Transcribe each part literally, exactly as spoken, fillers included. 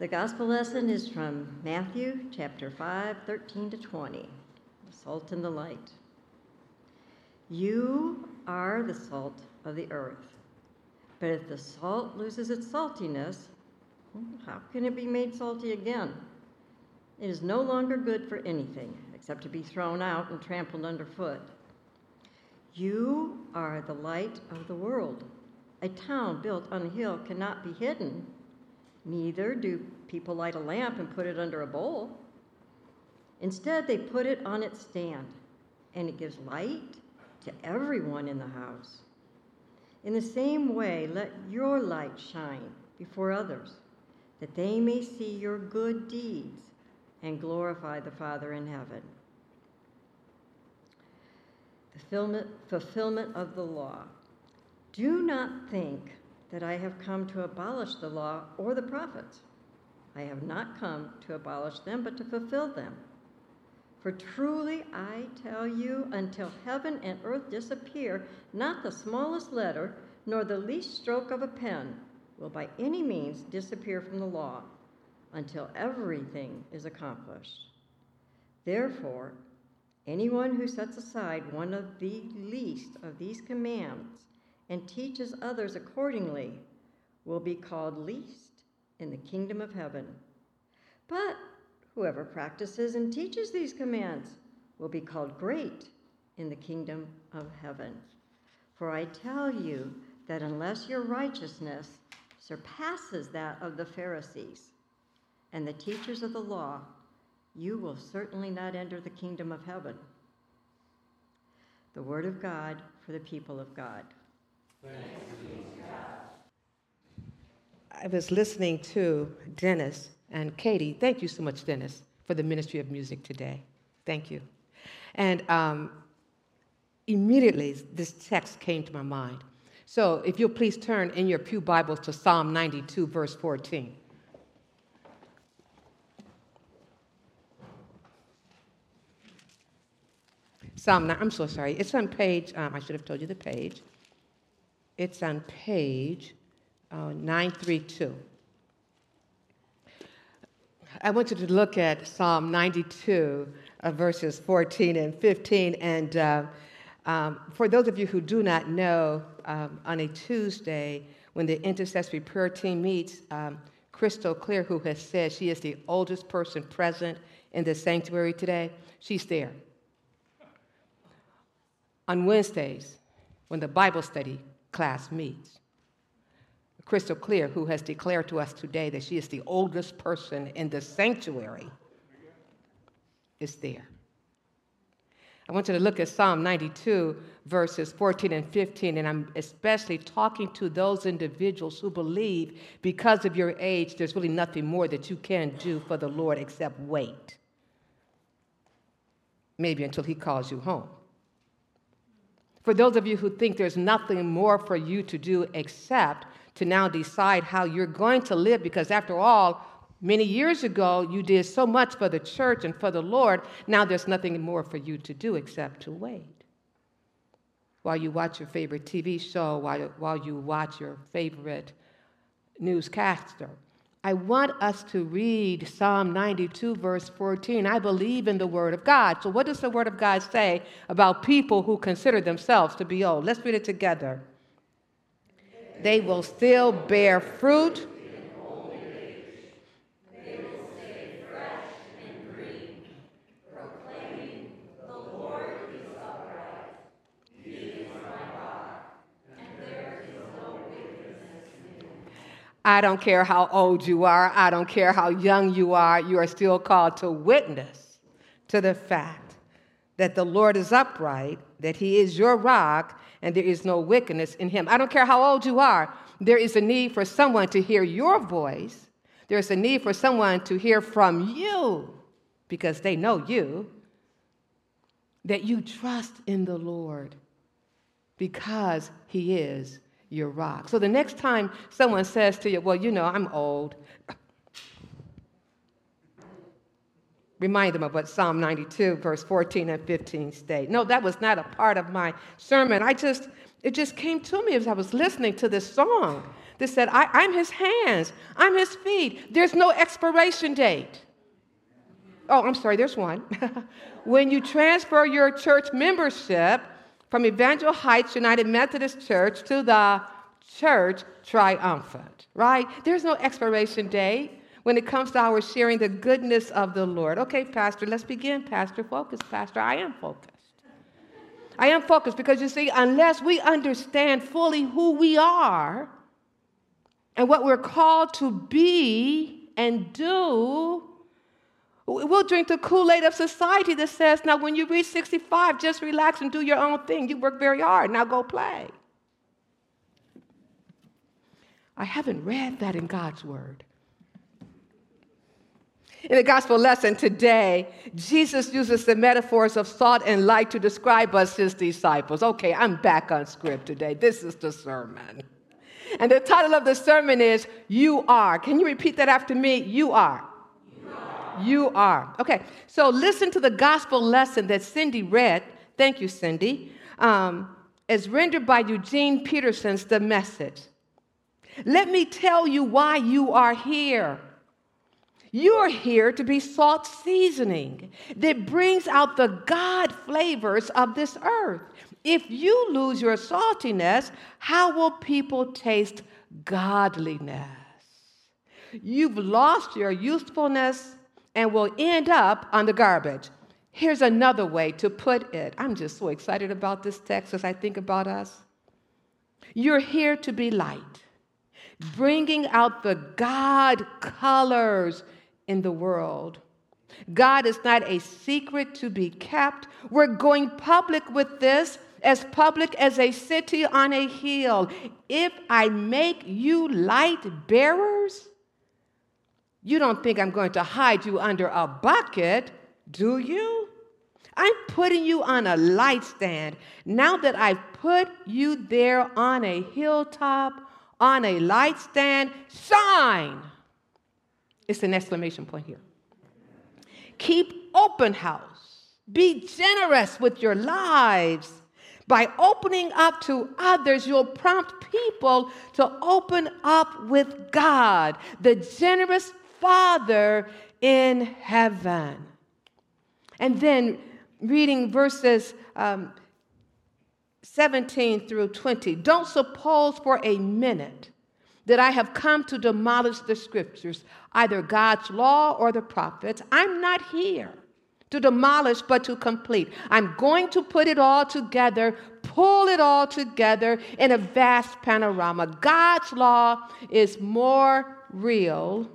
The gospel lesson is from Matthew chapter five, thirteen to twenty, salt and the light. You are the salt of the earth, but if the salt loses its saltiness, how can it be made salty again? It is no longer good for anything except to be thrown out and trampled underfoot. You are the light of the world. A town built on a hill cannot be hidden. Neither do people light a lamp and put it under a bowl. Instead, they put it on its stand, and it gives light to everyone in the house. In the same way, let your light shine before others, that they may see your good deeds and glorify the Father in heaven. Fulfillment, fulfillment of the law. Do not think that I have come to abolish the law or the prophets. I have not come to abolish them, but to fulfill them. For truly I tell you, until heaven and earth disappear, not the smallest letter, nor the least stroke of a pen will by any means disappear from the law, until everything is accomplished. Therefore, anyone who sets aside one of the least of these commands and teaches others accordingly will be called least in the kingdom of heaven. But whoever practices and teaches these commands will be called great in the kingdom of heaven. For I tell you that unless your righteousness surpasses that of the Pharisees and the teachers of the law, you will certainly not enter the kingdom of heaven. The word of God for the people of God. Thanks be to God. I was listening to Dennis and Katie. Thank you so much, Dennis, for the ministry of music today. Thank you. And um, immediately this text came to my mind. So if you'll please turn in your pew Bibles to Psalm ninety-two, verse fourteen. Psalm, I'm so sorry. It's on page, um, I should have told you the page. It's on page uh, nine thirty-two. I want you to look at Psalm ninety-two, uh, verses fourteen and fifteen. And uh, um, for those of you who do not know, um, on a Tuesday, when the intercessory prayer team meets, um, Crystal Clear, who has said she is the oldest person present in the sanctuary today, she's there. On Wednesdays, when the Bible study class meets, Crystal Clear, who has declared to us today that she is the oldest person in the sanctuary, is there. I want you to look at Psalm ninety-two, verses fourteen and fifteen, and I'm especially talking to those individuals who believe because of your age, there's really nothing more that you can do for the Lord except wait, maybe until he calls you home. For those of you who think there's nothing more for you to do except to now decide how you're going to live, because after all, many years ago, you did so much for the church and for the Lord, now there's nothing more for you to do except to wait. While you watch your favorite T V show, while, while you watch your favorite newscaster, I want us to read Psalm ninety-two, verse fourteen. I believe in the Word of God. So what does the Word of God say about people who consider themselves to be old? Let's read it together. They will still bear fruit. They will stay fresh and green, proclaiming the Lord is upright. He is my God, and there is no wickedness in him. I don't care how old you are. I don't care how young you are. You are still called to witness to the fact that the Lord is upright, that he is your rock, and there is no wickedness in him. I don't care how old you are. There is a need for someone to hear your voice. There is a need for someone to hear from you, because they know you, that you trust in the Lord because he is your rock. So the next time someone says to you, well, you know, I'm old, remind them of what Psalm ninety-two, verse fourteen and fifteen state. No, that was not a part of my sermon. I just, it just came to me as I was listening to this song that said, I, I'm his hands, I'm his feet. There's no expiration date. Oh, I'm sorry, there's one. When you transfer your church membership from Evangel Heights United Methodist Church to the Church Triumphant, right? There's no expiration date when it comes to our sharing the goodness of the Lord. Okay, Pastor, let's begin. Pastor, focus. Pastor, I am focused. I am focused because, you see, unless we understand fully who we are and what we're called to be and do, we'll drink the Kool-Aid of society that says, now, when you reach sixty-five, just relax and do your own thing. You work very hard. Now go play. I haven't read that in God's Word. In the gospel lesson today, Jesus uses the metaphors of salt and light to describe us, his disciples. Okay, I'm back on script today. This is the sermon. And the title of the sermon is, You Are. Can you repeat that after me? You are. You are. You are. Okay, so listen to the gospel lesson that Cindy read. Thank you, Cindy. Um, it's rendered by Eugene Peterson's The Message. Let me tell you why you are here. You're here to be salt seasoning that brings out the God flavors of this earth. If you lose your saltiness, how will people taste godliness? You've lost your usefulness and will end up on the garbage. Here's another way to put it. I'm just so excited about this text as I think about us. You're here to be light, bringing out the God colors in the world. God is not a secret to be kept. We're going public with this, as public as a city on a hill. If I make you light bearers, you don't think I'm going to hide you under a bucket, do you? I'm putting you on a light stand. Now that I've put you there on a hilltop, on a light stand, shine. It's an exclamation point here. Keep open house. Be generous with your lives. By opening up to others, you'll prompt people to open up with God, the generous Father in heaven. And then reading verses um, seventeen through twenty. Don't suppose for a minute that I have come to demolish the scriptures, either God's law or the prophets. I'm not here to demolish, but to complete. I'm going to put it all together, pull it all together in a vast panorama. God's law is more real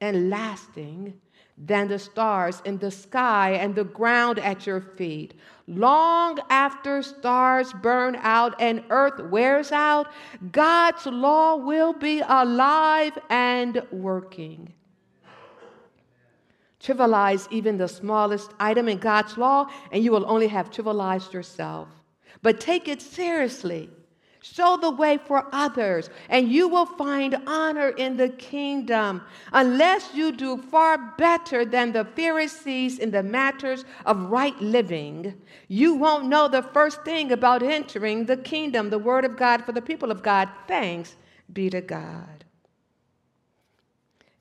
and lasting than the stars in the sky and the ground at your feet. Long after stars burn out and earth wears out, God's law will be alive and working. Trivialize even the smallest item in God's law, and you will only have trivialized yourself. But take it seriously. Show the way for others, and you will find honor in the kingdom, unless you do far better than the Pharisees in the matters of right living. You won't know the first thing about entering the kingdom, the word of God for the people of God. Thanks be to God.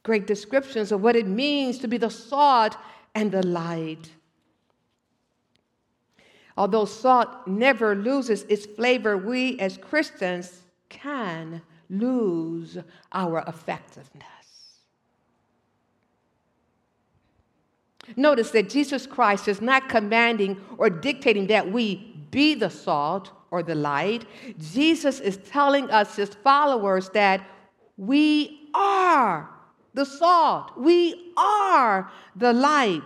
Great descriptions of what it means to be the salt and the light. Although salt never loses its flavor, we as Christians can lose our effectiveness. Notice that Jesus Christ is not commanding or dictating that we be the salt or the light. Jesus is telling us, his followers, that we are the salt. We are the light.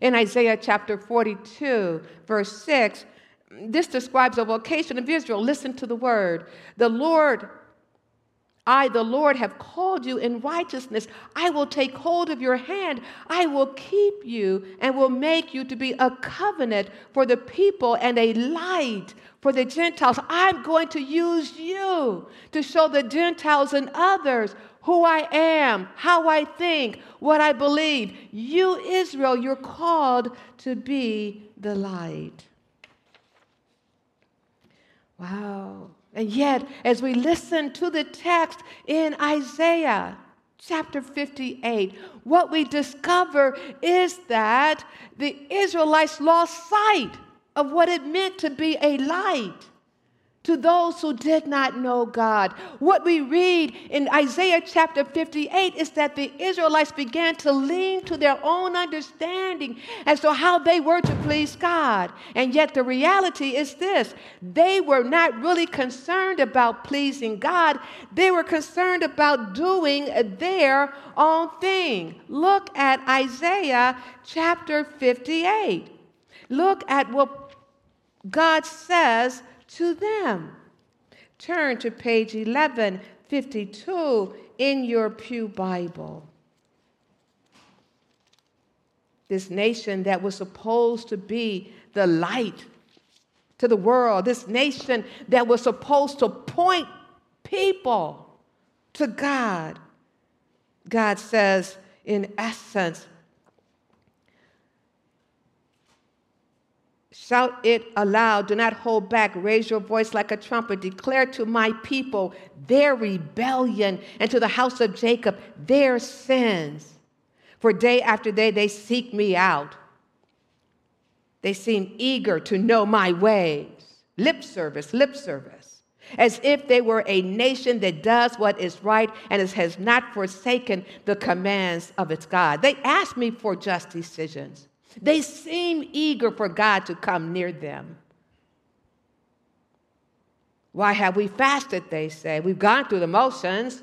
In Isaiah chapter forty-two, verse six, this describes a vocation of Israel. Listen to the word. The Lord, I, the Lord, have called you in righteousness. I will take hold of your hand. I will keep you and will make you to be a covenant for the people and a light for the Gentiles. I'm going to use you to show the Gentiles and others who I am, how I think, what I believe. You, Israel, you're called to be the light. Wow. And yet, as we listen to the text in Isaiah chapter fifty-eight, what we discover is that the Israelites lost sight of what it meant to be a light to those who did not know God. What we read in Isaiah chapter fifty-eight is that the Israelites began to lean to their own understanding as to how they were to please God. And yet the reality is this: they were not really concerned about pleasing God. They were concerned about doing their own thing. Look at Isaiah chapter fifty-eight. Look at what God says to them. Turn to page eleven fifty-two in your Pew Bible. This nation that was supposed to be the light to the world, this nation that was supposed to point people to God, God says, in essence, shout it aloud. Do not hold back. Raise your voice like a trumpet. Declare to my people their rebellion, and to the house of Jacob their sins. For day after day they seek me out. They seem eager to know my ways. Lip service, lip service. As if they were a nation that does what is right and has not forsaken the commands of its God. They ask me for just decisions. They seem eager for God to come near them. Why have we fasted, they say? We've gone through the motions,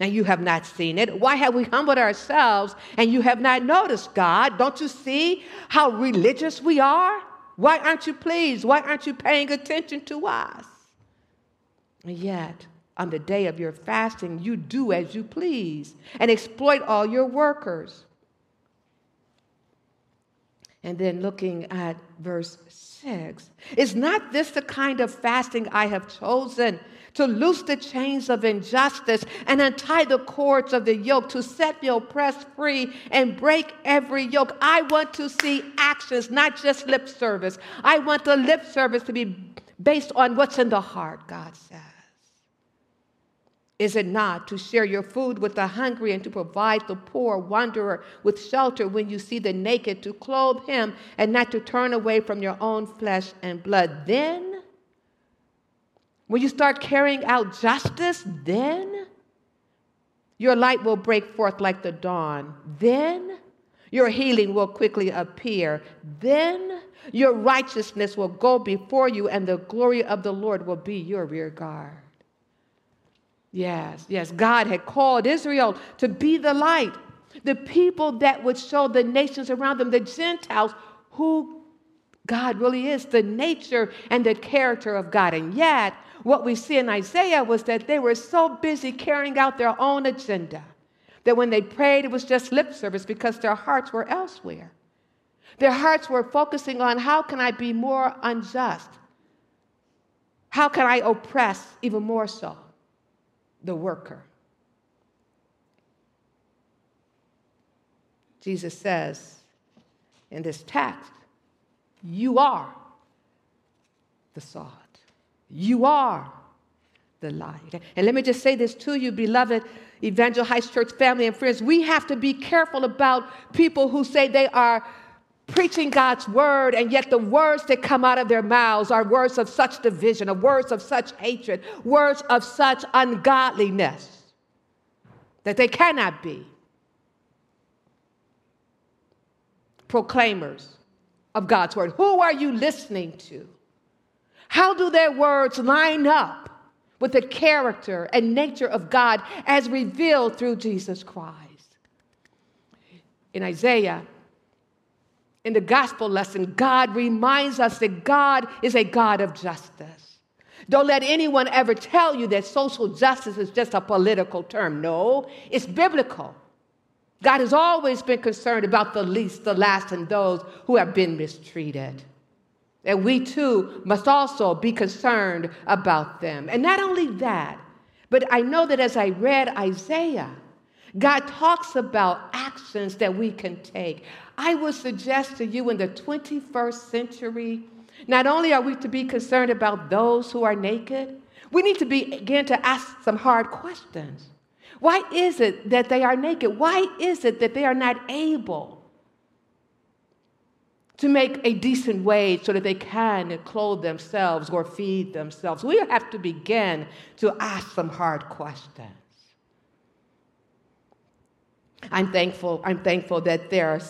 and you have not seen it. Why have we humbled ourselves, and you have not noticed, God? Don't you see how religious we are? Why aren't you pleased? Why aren't you paying attention to us? And yet, on the day of your fasting, you do as you please and exploit all your workers. And then looking at verse six, is not this the kind of fasting I have chosen, to loose the chains of injustice and untie the cords of the yoke, to set the oppressed free and break every yoke? I want to see actions, not just lip service. I want the lip service to be based on what's in the heart, God says. Is it not to share your food with the hungry and to provide the poor wanderer with shelter when you see the naked, to clothe him and not to turn away from your own flesh and blood? Then, when you start carrying out justice, then your light will break forth like the dawn. Then your healing will quickly appear. Then your righteousness will go before you, and the glory of the Lord will be your rear guard. Yes, yes, God had called Israel to be the light, the people that would show the nations around them, the Gentiles, who God really is, the nature and the character of God. And yet, what we see in Isaiah was that they were so busy carrying out their own agenda that when they prayed, it was just lip service because their hearts were elsewhere. Their hearts were focusing on, how can I be more unjust? How can I oppress even more so the worker? Jesus says in this text, you are the salt. You are the light. And let me just say this to you, beloved Evangel Heights Church family and friends. We have to be careful about people who say they are preaching God's word, and yet the words that come out of their mouths are words of such division, of words of such hatred, words of such ungodliness that they cannot be proclaimers of God's word. Who are you listening to? How do their words line up with the character and nature of God as revealed through Jesus Christ? In Isaiah, in the gospel lesson, God reminds us that God is a God of justice. Don't let anyone ever tell you that social justice is just a political term. No, it's biblical. God has always been concerned about the least, the last, and those who have been mistreated. And we too must also be concerned about them. And not only that, but I know that as I read Isaiah, God talks about actions that we can take. I would suggest to you, in the twenty-first century, not only are we to be concerned about those who are naked, We need to begin to ask some hard questions. Why is it that they are naked? Why is it that they are not able to make a decent wage so that they can clothe themselves or feed themselves? We have to begin to ask some hard questions. I'm thankful, I'm thankful that there are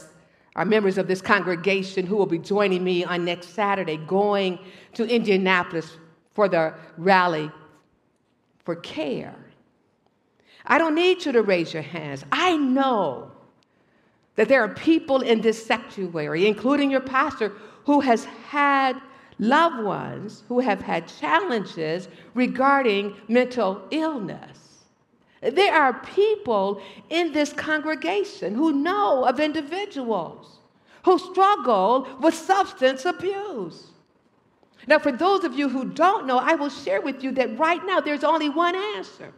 Our members of this congregation who will be joining me on next Saturday, going to Indianapolis for the rally for care. I don't need you to raise your hands. I know that there are people in this sanctuary, including your pastor, who has had loved ones who have had challenges regarding mental illness. There are people in this congregation who know of individuals who struggle with substance abuse. Now, for those of you who don't know, I will share with you that right now there's only one answer.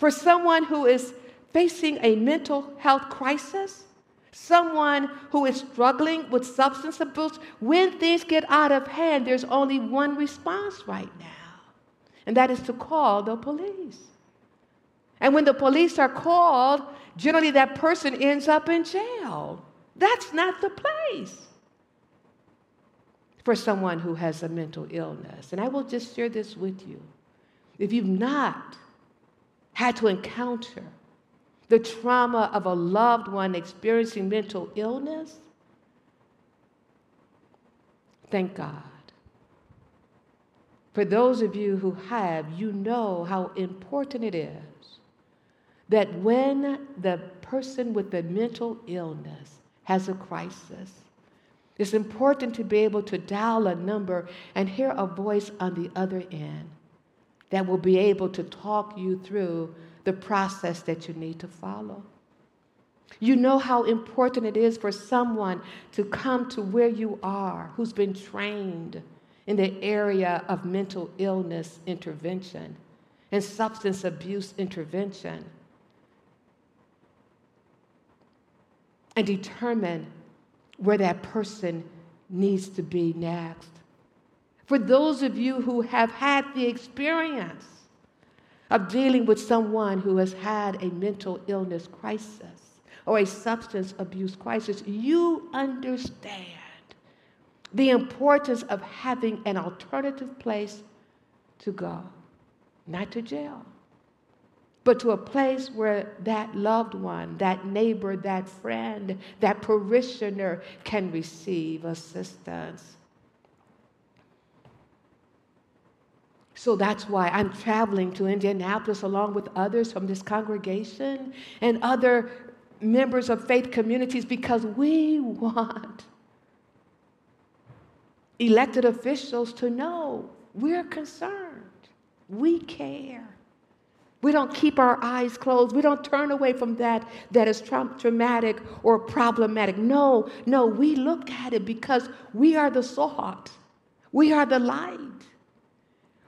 For someone who is facing a mental health crisis, someone who is struggling with substance abuse, when things get out of hand, there's only one response right now, and that is to call the police. And when the police are called, generally that person ends up in jail. That's not the place for someone who has a mental illness. And I will just share this with you. If you've not had to encounter the trauma of a loved one experiencing mental illness, thank God. For those of you who have, you know how important it is that when the person with a mental illness has a crisis, it's important to be able to dial a number and hear a voice on the other end that will be able to talk you through the process that you need to follow. You know how important it is for someone to come to where you are, who's been trained in the area of mental illness intervention and substance abuse intervention, and determine where that person needs to be next. For those of you who have had the experience of dealing with someone who has had a mental illness crisis or a substance abuse crisis, you understand the importance of having an alternative place to go, not to jail, but to a place where that loved one, that neighbor, that friend, that parishioner can receive assistance. So that's why I'm traveling to Indianapolis along with others from this congregation and other members of faith communities, because we want elected officials to know we're concerned, we care. We don't keep our eyes closed. We don't turn away from that that is tra- traumatic or problematic. No, no, we look at it because we are the salt. We are the light.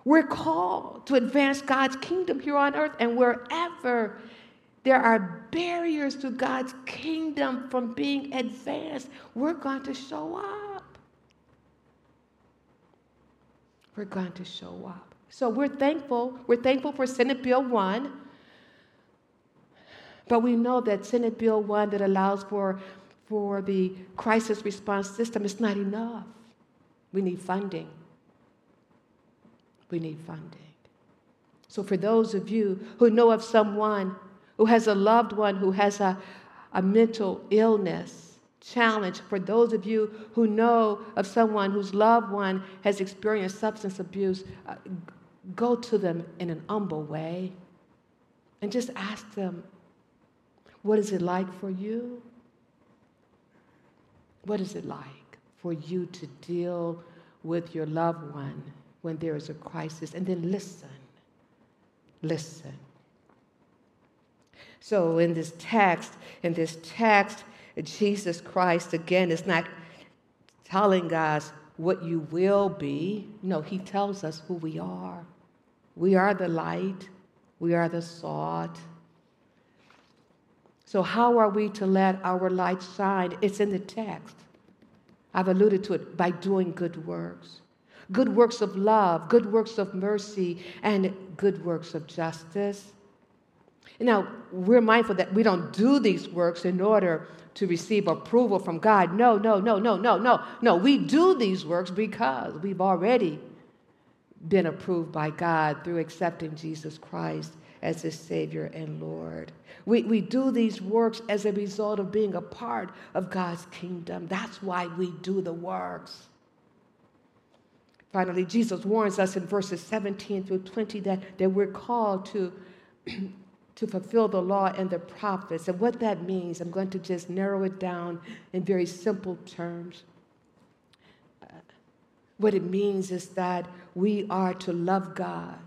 We're called to advance God's kingdom here on earth, and wherever there are barriers to God's kingdom from being advanced, we're going to show up. We're going to show up. So we're thankful. We're thankful for Senate Bill one. But we know that Senate Bill one that allows for, for the crisis response system is not enough. We need funding. We need funding. So for those of you who know of someone who has a loved one who has a, a mental illness challenge, for those of you who know of someone whose loved one has experienced substance abuse, uh, go to them in an humble way and just ask them, what is it like for you? What is it like for you to deal with your loved one when there is a crisis? And then listen. Listen. So in this text, in this text, Jesus Christ, again, is not telling us what you will be. No, he tells us who we are. We are the light. We are the salt. So how are we to let our light shine? It's in the text. I've alluded to it, by doing good works. good works of love, good works of mercy, and good works of justice. Now, we're mindful that we don't do these works in order to receive approval from God. No, no, no, no, no, no, no. We do these works because we've already been approved by God through accepting Jesus Christ as his Savior and Lord. We, we do these works as a result of being a part of God's kingdom. That's why we do the works. Finally, Jesus warns us in verses seventeen through twenty that, that we're called to to fulfill the law and the prophets. And what that means, I'm going to just narrow it down in very simple terms. Uh, what it means is that we are to love God,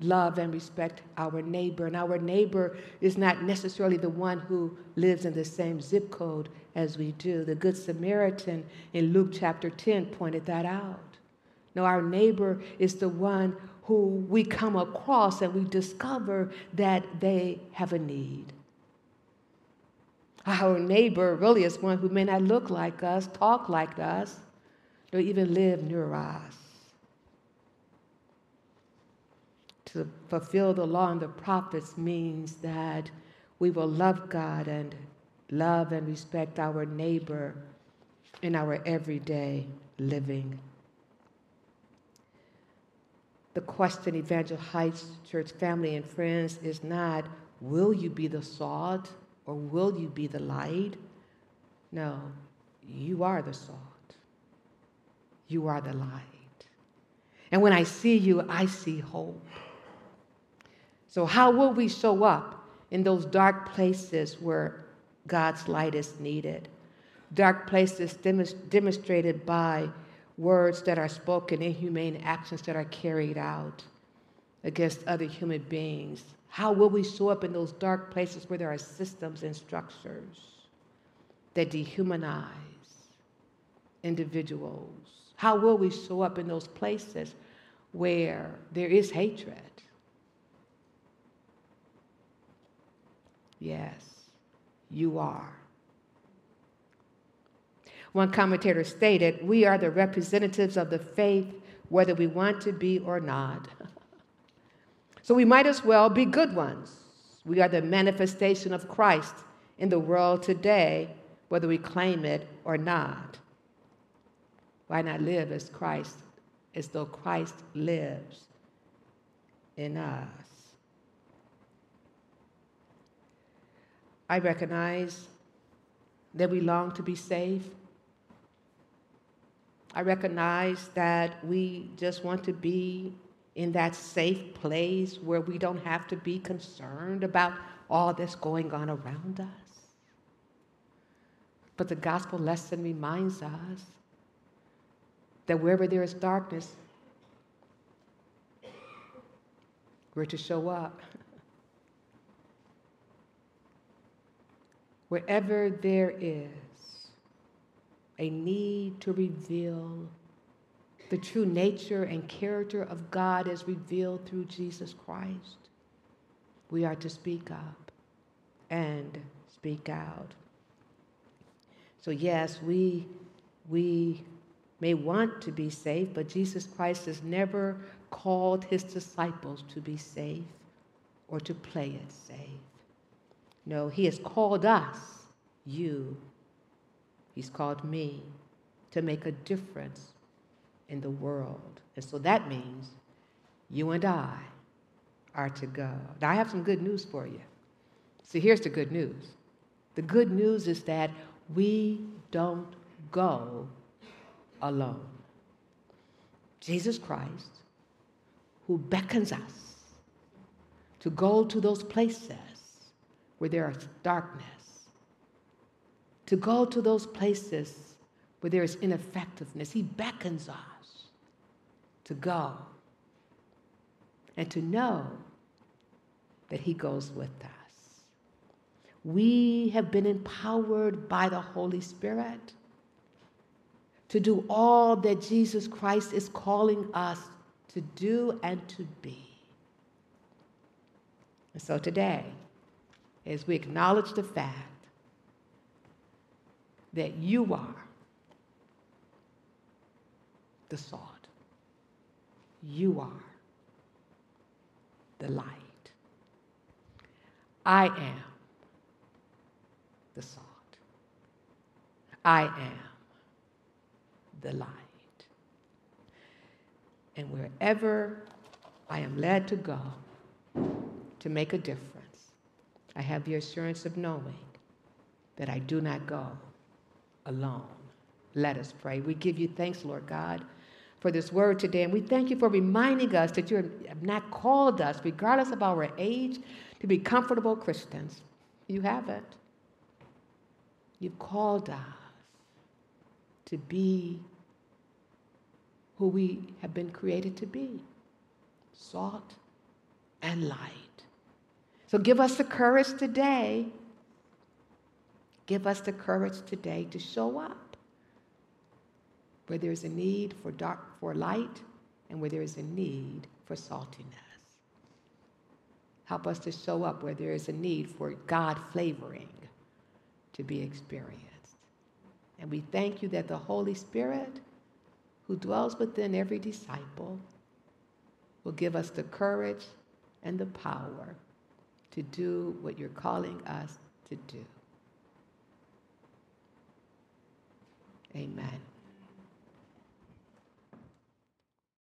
love and respect our neighbor. And our neighbor is not necessarily the one who lives in the same zip code as we do. The Good Samaritan in Luke chapter ten pointed that out. No, our neighbor is the one who we come across and we discover that they have a need. Our neighbor really is one who may not look like us, talk like us, or even live near us. To fulfill the law and the prophets means that we will love God and love and respect our neighbor in our everyday living. The question, Evangel Heights Church family and friends, is not, will you be the salt or will you be the light? No, you are the salt. You are the light. And when I see you, I see hope. So how will we show up in those dark places where God's light is needed? Dark places demonst- demonstrated by words that are spoken, inhumane actions that are carried out against other human beings. How will we show up in those dark places where there are systems and structures that dehumanize individuals? How will we show up in those places where there is hatred? Yes, you are. One commentator stated, we are the representatives of the faith, whether we want to be or not. So we might as well be good ones. We are the manifestation of Christ in the world today, whether we claim it or not. Why not live as Christ, as though Christ lives in us? I recognize that we long to be safe. I recognize that we just want to be in that safe place where we don't have to be concerned about all that's going on around us. But the gospel lesson reminds us that wherever there is darkness, we're to show up. Wherever there is a need to reveal the true nature and character of God as revealed through Jesus Christ, we are to speak up and speak out. So yes, we, we may want to be safe, but Jesus Christ has never called his disciples to be safe or to play it safe. No, he has called us, you, he's called me, to make a difference in the world. And so that means you and I are to go. Now, I have some good news for you. So here's the good news. The good news is that we don't go alone. Jesus Christ, who beckons us to go to those places where there is darkness, to go to those places where there is ineffectiveness. He beckons us to go and to know that he goes with us. We have been empowered by the Holy Spirit to do all that Jesus Christ is calling us to do and to be. And so today, as we acknowledge the fact that you are the salt. You are the light. I am the salt. I am the light. And wherever I am led to go to make a difference, I have the assurance of knowing that I do not go alone. Let us pray. We give you thanks, Lord God, for this word today, and we thank you for reminding us that you have not called us, regardless of our age, to be comfortable Christians. You haven't. You've called us to be who we have been created to be, salt and light. So give us the courage today. Give us the courage today to show up where there is a need for dark, for light, and where there is a need for saltiness. Help us to show up where there is a need for God flavoring to be experienced. And we thank you that the Holy Spirit, who dwells within every disciple, will give us the courage and the power to do what you're calling us to do. Amen.